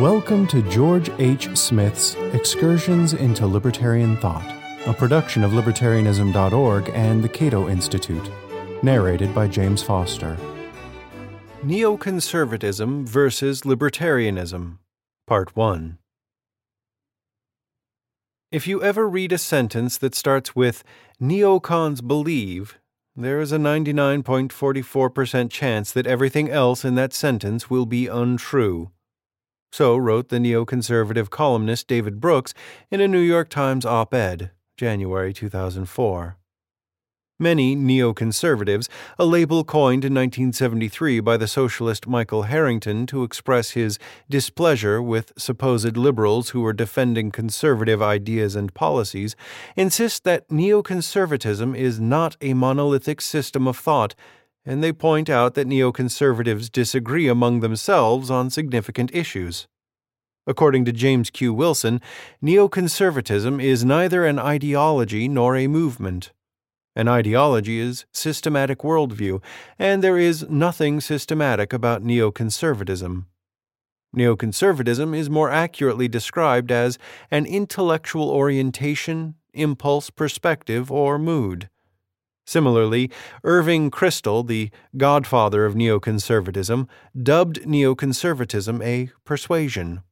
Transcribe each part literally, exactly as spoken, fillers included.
Welcome to George H. Smith's Excursions into Libertarian Thought, a production of libertarianism dot org and the Cato Institute, narrated by James Foster. Neoconservatism versus Libertarianism, Part one. If you ever read a sentence that starts with, "Neocons believe," there is a ninety-nine point four four percent chance that everything else in that sentence will be untrue. So wrote the neoconservative columnist David Brooks in a New York Times op-ed, January two thousand four. Many neoconservatives, a label coined in nineteen seventy-three by the socialist Michael Harrington to express his displeasure with supposed liberals who were defending conservative ideas and policies, insist that neoconservatism is not a monolithic system of thought, and they point out that neoconservatives disagree among themselves on significant issues. According to James Q. Wilson, neoconservatism is neither an ideology nor a movement. An ideology is systematic worldview, and there is nothing systematic about neoconservatism. Neoconservatism is more accurately described as an intellectual orientation, impulse, perspective, or mood. Similarly, Irving Kristol, the godfather of neoconservatism, dubbed neoconservatism a persuasion.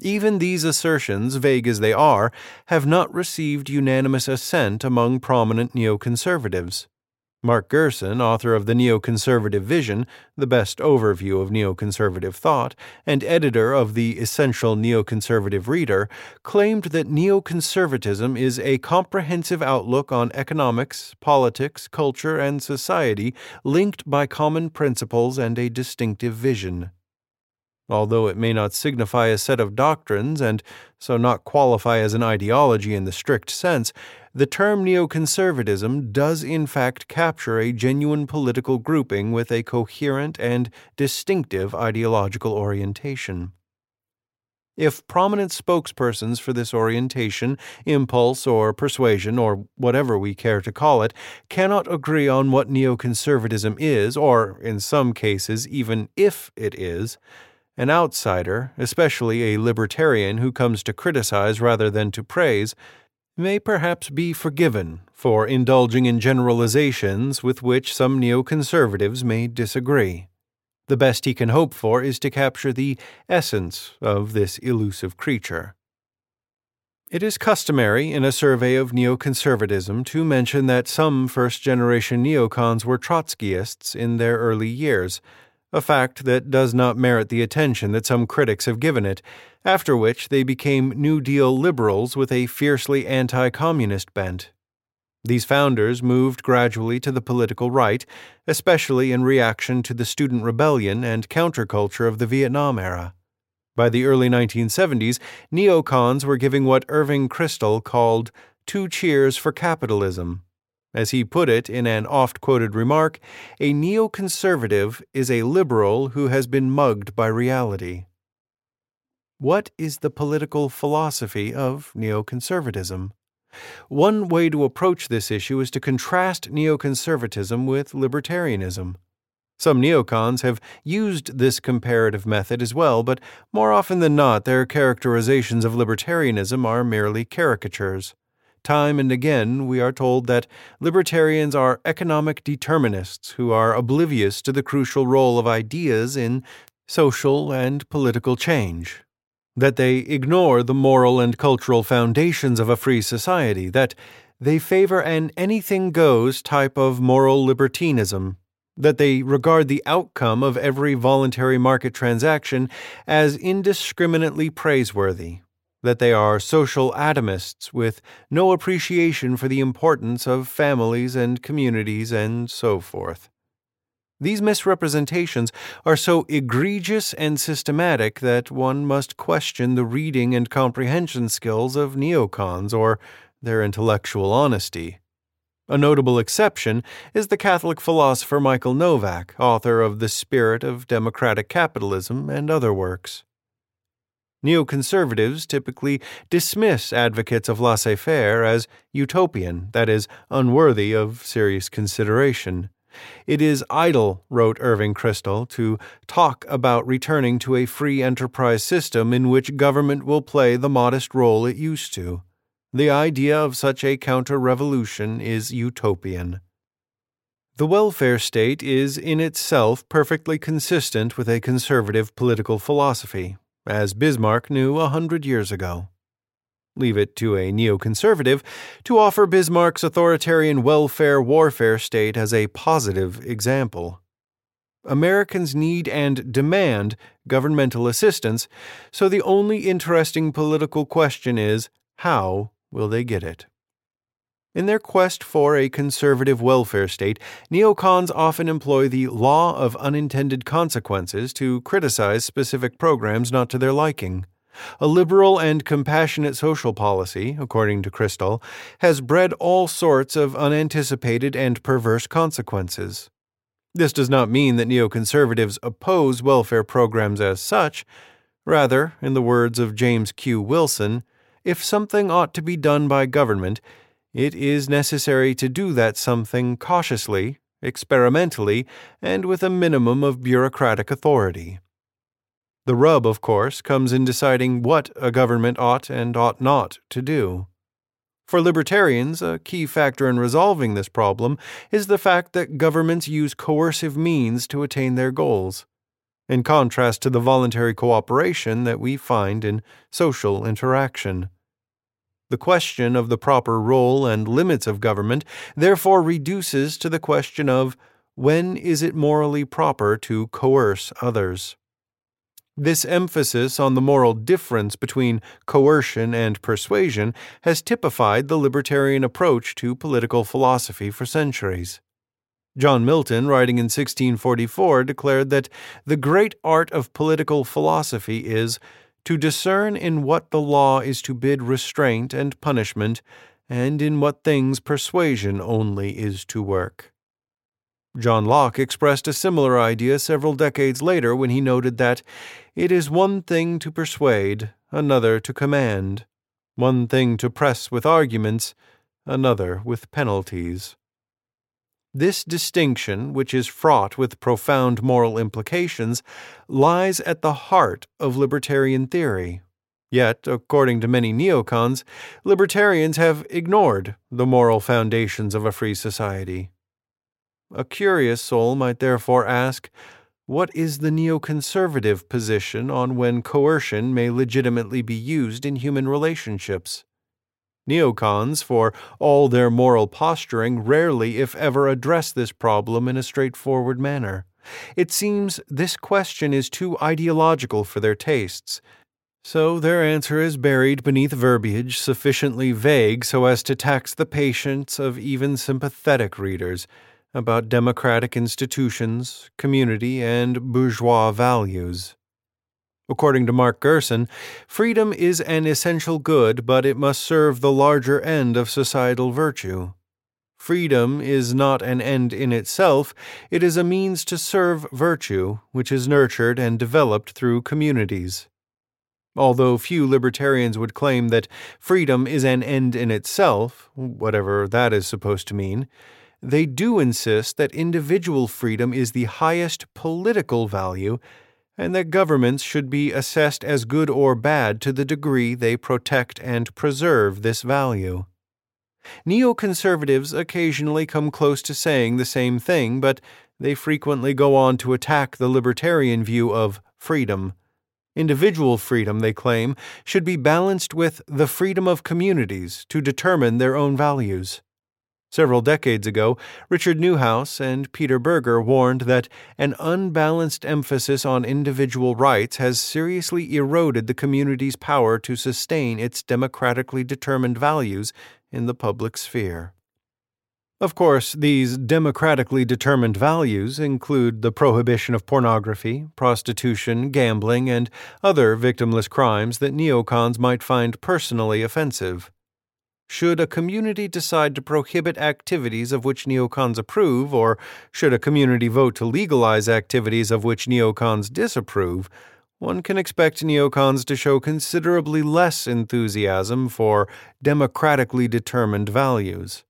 Even these assertions, vague as they are, have not received unanimous assent among prominent neoconservatives. Mark Gerson, author of The Neoconservative Vision, the best overview of neoconservative thought, and editor of The Essential Neoconservative Reader, claimed that neoconservatism is a comprehensive outlook on economics, politics, culture, and society linked by common principles and a distinctive vision. Although it may not signify a set of doctrines and so not qualify as an ideology in the strict sense, the term neoconservatism does in fact capture a genuine political grouping with a coherent and distinctive ideological orientation. If prominent spokespersons for this orientation, impulse, or persuasion, or whatever we care to call it, cannot agree on what neoconservatism is, or, in some cases, even if it is, an outsider, especially a libertarian who comes to criticize rather than to praise, may perhaps be forgiven for indulging in generalizations with which some neoconservatives may disagree. The best he can hope for is to capture the essence of this elusive creature. It is customary in a survey of neoconservatism to mention that some first-generation neocons were Trotskyists in their early years, a fact that does not merit the attention that some critics have given it, after which they became New Deal liberals with a fiercely anti-communist bent. These founders moved gradually to the political right, especially in reaction to the student rebellion and counterculture of the Vietnam era. By the early nineteen seventies, neocons were giving what Irving Kristol called two cheers for capitalism. As he put it in an oft-quoted remark, a neoconservative is a liberal who has been mugged by reality. What is the political philosophy of neoconservatism? One way to approach this issue is to contrast neoconservatism with libertarianism. Some neocons have used this comparative method as well, but more often than not, their characterizations of libertarianism are merely caricatures. Time and again, we are told that libertarians are economic determinists who are oblivious to the crucial role of ideas in social and political change, that they ignore the moral and cultural foundations of a free society, that they favor an anything-goes type of moral libertinism, that they regard the outcome of every voluntary market transaction as indiscriminately praiseworthy, that they are social atomists with no appreciation for the importance of families and communities and so forth. These misrepresentations are so egregious and systematic that one must question the reading and comprehension skills of neocons or their intellectual honesty. A notable exception is the Catholic philosopher Michael Novak, author of The Spirit of Democratic Capitalism and other works. Neoconservatives typically dismiss advocates of laissez-faire as utopian, that is, unworthy of serious consideration. It is idle, wrote Irving Kristol, to talk about returning to a free enterprise system in which government will play the modest role it used to. The idea of such a counter-revolution is utopian. The welfare state is in itself perfectly consistent with a conservative political philosophy, as Bismarck knew a hundred years ago. Leave it to a neoconservative to offer Bismarck's authoritarian welfare warfare state as a positive example. Americans need and demand governmental assistance, so the only interesting political question is, how will they get it? In their quest for a conservative welfare state, neocons often employ the law of unintended consequences to criticize specific programs not to their liking. A liberal and compassionate social policy, according to Kristol, has bred all sorts of unanticipated and perverse consequences. This does not mean that neoconservatives oppose welfare programs as such. Rather, in the words of James Q. Wilson, if something ought to be done by government, it is necessary to do that something cautiously, experimentally, and with a minimum of bureaucratic authority. The rub, of course, comes in deciding what a government ought and ought not to do. For libertarians, a key factor in resolving this problem is the fact that governments use coercive means to attain their goals, in contrast to the voluntary cooperation that we find in social interaction. The question of the proper role and limits of government therefore reduces to the question of when is it morally proper to coerce others. This emphasis on the moral difference between coercion and persuasion has typified the libertarian approach to political philosophy for centuries. John Milton, writing in sixteen forty-four, declared that the great art of political philosophy is to discern in what the law is to bid restraint and punishment, and in what things persuasion only is to work. John Locke expressed a similar idea several decades later when he noted that it is one thing to persuade, another to command, one thing to press with arguments, another with penalties. This distinction, which is fraught with profound moral implications, lies at the heart of libertarian theory. Yet, according to many neocons, libertarians have ignored the moral foundations of a free society. A curious soul might therefore ask, what is the neoconservative position on when coercion may legitimately be used in human relationships? Neocons, for all their moral posturing, rarely, if ever, address this problem in a straightforward manner. It seems this question is too ideological for their tastes, so their answer is buried beneath verbiage sufficiently vague so as to tax the patience of even sympathetic readers about democratic institutions, community, and bourgeois values. According to Mark Gerson, freedom is an essential good, but it must serve the larger end of societal virtue. Freedom is not an end in itself, it is a means to serve virtue, which is nurtured and developed through communities. Although few libertarians would claim that freedom is an end in itself, whatever that is supposed to mean, they do insist that individual freedom is the highest political value and that governments should be assessed as good or bad to the degree they protect and preserve this value. Neoconservatives occasionally come close to saying the same thing, but they frequently go on to attack the libertarian view of freedom. Individual freedom, they claim, should be balanced with the freedom of communities to determine their own values. Several decades ago, Richard Newhouse and Peter Berger warned that an unbalanced emphasis on individual rights has seriously eroded the community's power to sustain its democratically determined values in the public sphere. Of course, these democratically determined values include the prohibition of pornography, prostitution, gambling, and other victimless crimes that neocons might find personally offensive. Should a community decide to prohibit activities of which neocons approve, or should a community vote to legalize activities of which neocons disapprove, one can expect neocons to show considerably less enthusiasm for democratically determined values.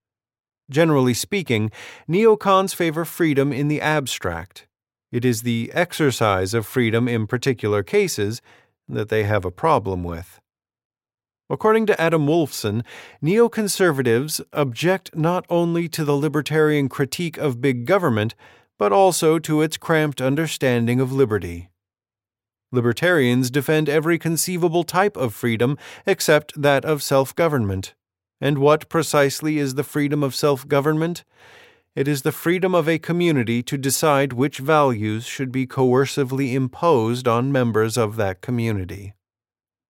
Generally speaking, neocons favor freedom in the abstract. It is the exercise of freedom in particular cases that they have a problem with. According to Adam Wolfson, neoconservatives object not only to the libertarian critique of big government, but also to its cramped understanding of liberty. Libertarians defend every conceivable type of freedom except that of self-government. And what precisely is the freedom of self-government? It is the freedom of a community to decide which values should be coercively imposed on members of that community.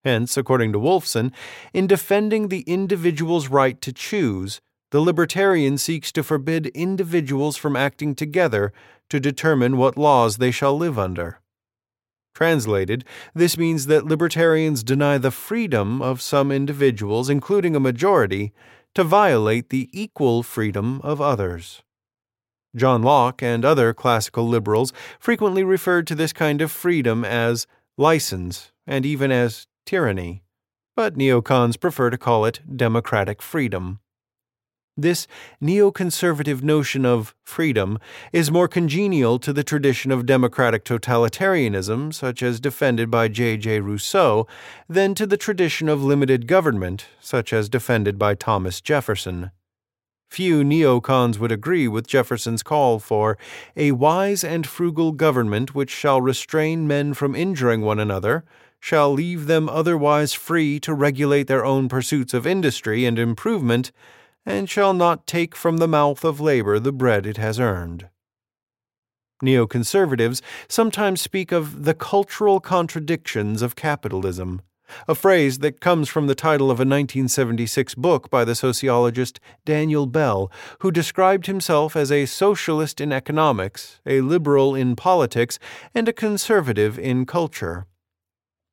Hence, according to Wolfson, in defending the individual's right to choose, the libertarian seeks to forbid individuals from acting together to determine what laws they shall live under. Translated, this means that libertarians deny the freedom of some individuals, including a majority, to violate the equal freedom of others. John Locke and other classical liberals frequently referred to this kind of freedom as license and even as tyranny, but neocons prefer to call it democratic freedom. This neoconservative notion of freedom is more congenial to the tradition of democratic totalitarianism, such as defended by J J Rousseau, than to the tradition of limited government, such as defended by Thomas Jefferson. Few neocons would agree with Jefferson's call for a wise and frugal government which shall restrain men from injuring one another, shall leave them otherwise free to regulate their own pursuits of industry and improvement, and shall not take from the mouth of labor the bread it has earned. Neoconservatives sometimes speak of the cultural contradictions of capitalism, a phrase that comes from the title of a nineteen seventy-six book by the sociologist Daniel Bell, who described himself as a socialist in economics, a liberal in politics, and a conservative in culture.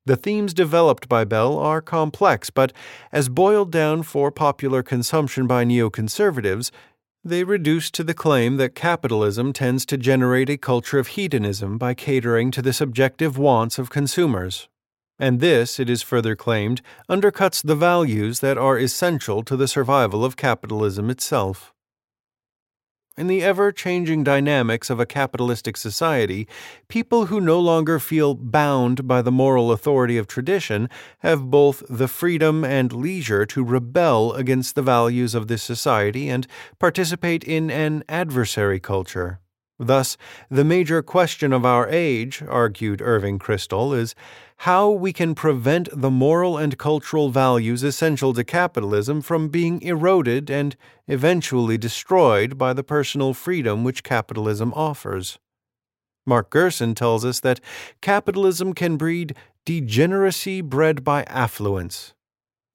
The themes developed by Bell are complex, but as boiled down for popular consumption by neoconservatives, they reduce to the claim that capitalism tends to generate a culture of hedonism by catering to the subjective wants of consumers. And this, it is further claimed, undercuts the values that are essential to the survival of capitalism itself. In the ever-changing dynamics of a capitalistic society, people who no longer feel bound by the moral authority of tradition have both the freedom and leisure to rebel against the values of this society and participate in an adversary culture. Thus, the major question of our age, argued Irving Kristol, is how we can prevent the moral and cultural values essential to capitalism from being eroded and eventually destroyed by the personal freedom which capitalism offers. Mark Gerson tells us that capitalism can breed degeneracy bred by affluence.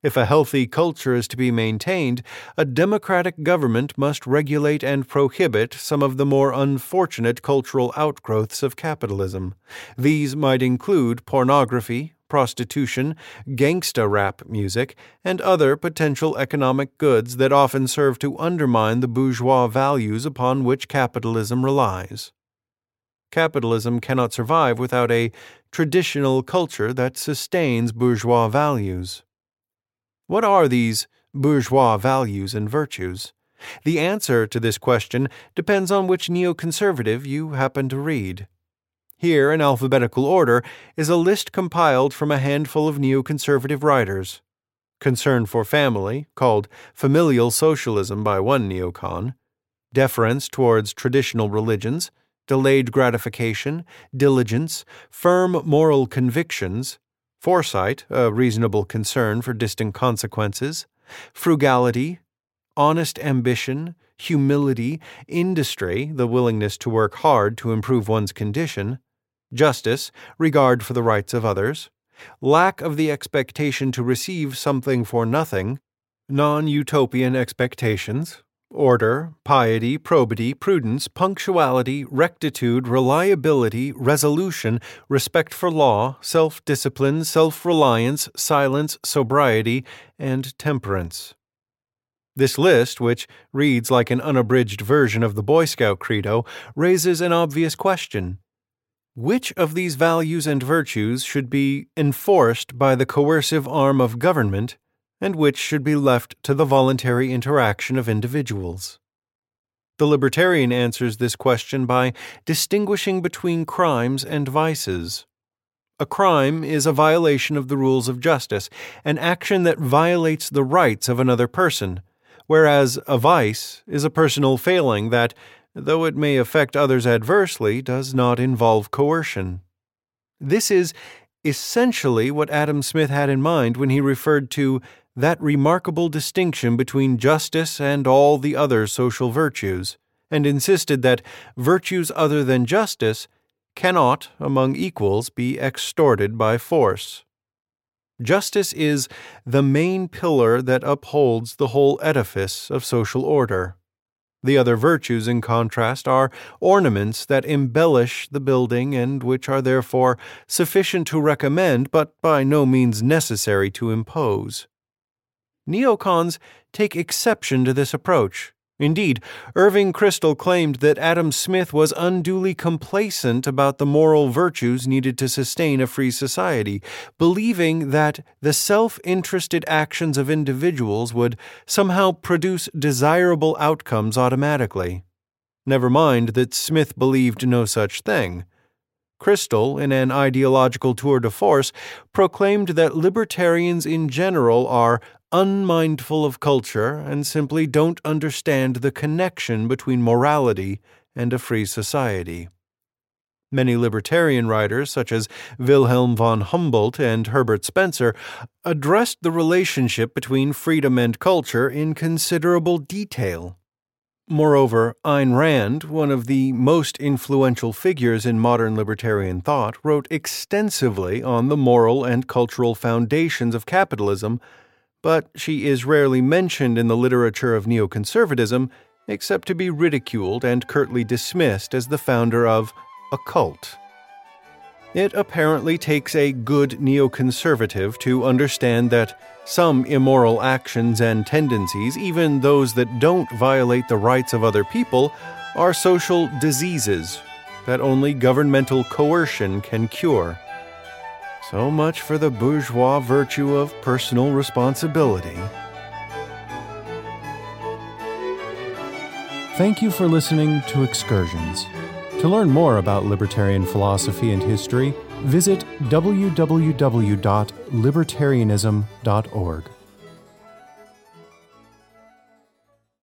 If a healthy culture is to be maintained, a democratic government must regulate and prohibit some of the more unfortunate cultural outgrowths of capitalism. These might include pornography, prostitution, gangsta rap music, and other potential economic goods that often serve to undermine the bourgeois values upon which capitalism relies. Capitalism cannot survive without a traditional culture that sustains bourgeois values. What are these bourgeois values and virtues? The answer to this question depends on which neoconservative you happen to read. Here, in alphabetical order, is a list compiled from a handful of neoconservative writers. Concern for family, called familial socialism by one neocon, deference towards traditional religions, delayed gratification, diligence, firm moral convictions, foresight, a reasonable concern for distant consequences, frugality, honest ambition, humility, industry, the willingness to work hard to improve one's condition, justice, regard for the rights of others, lack of the expectation to receive something for nothing, non-utopian expectations, order, piety, probity, prudence, punctuality, rectitude, reliability, resolution, respect for law, self-discipline, self-reliance, silence, sobriety, and temperance. This list, which reads like an unabridged version of the Boy Scout credo, raises an obvious question. Which of these values and virtues should be enforced by the coercive arm of government, and which should be left to the voluntary interaction of individuals? The libertarian answers this question by distinguishing between crimes and vices. A crime is a violation of the rules of justice, an action that violates the rights of another person, whereas a vice is a personal failing that, though it may affect others adversely, does not involve coercion. This is essentially what Adam Smith had in mind when he referred to that remarkable distinction between justice and all the other social virtues, and insisted that virtues other than justice cannot, among equals, be extorted by force. Justice is the main pillar that upholds the whole edifice of social order. The other virtues, in contrast, are ornaments that embellish the building and which are therefore sufficient to recommend, but by no means necessary to impose. Neocons take exception to this approach. Indeed, Irving Kristol claimed that Adam Smith was unduly complacent about the moral virtues needed to sustain a free society, believing that the self-interested actions of individuals would somehow produce desirable outcomes automatically. Never mind that Smith believed no such thing. Kristol, in an ideological tour de force, proclaimed that libertarians in general are unmindful of culture and simply don't understand the connection between morality and a free society. Many libertarian writers, such as Wilhelm von Humboldt and Herbert Spencer, addressed the relationship between freedom and culture in considerable detail. Moreover, Ayn Rand, one of the most influential figures in modern libertarian thought, wrote extensively on the moral and cultural foundations of capitalism, but she is rarely mentioned in the literature of neoconservatism except to be ridiculed and curtly dismissed as the founder of a cult. It apparently takes a good neoconservative to understand that some immoral actions and tendencies, even those that don't violate the rights of other people, are social diseases that only governmental coercion can cure. So much for the bourgeois virtue of personal responsibility. Thank you for listening to Excursions. To learn more about libertarian philosophy and history, visit w w w dot libertarianism dot org.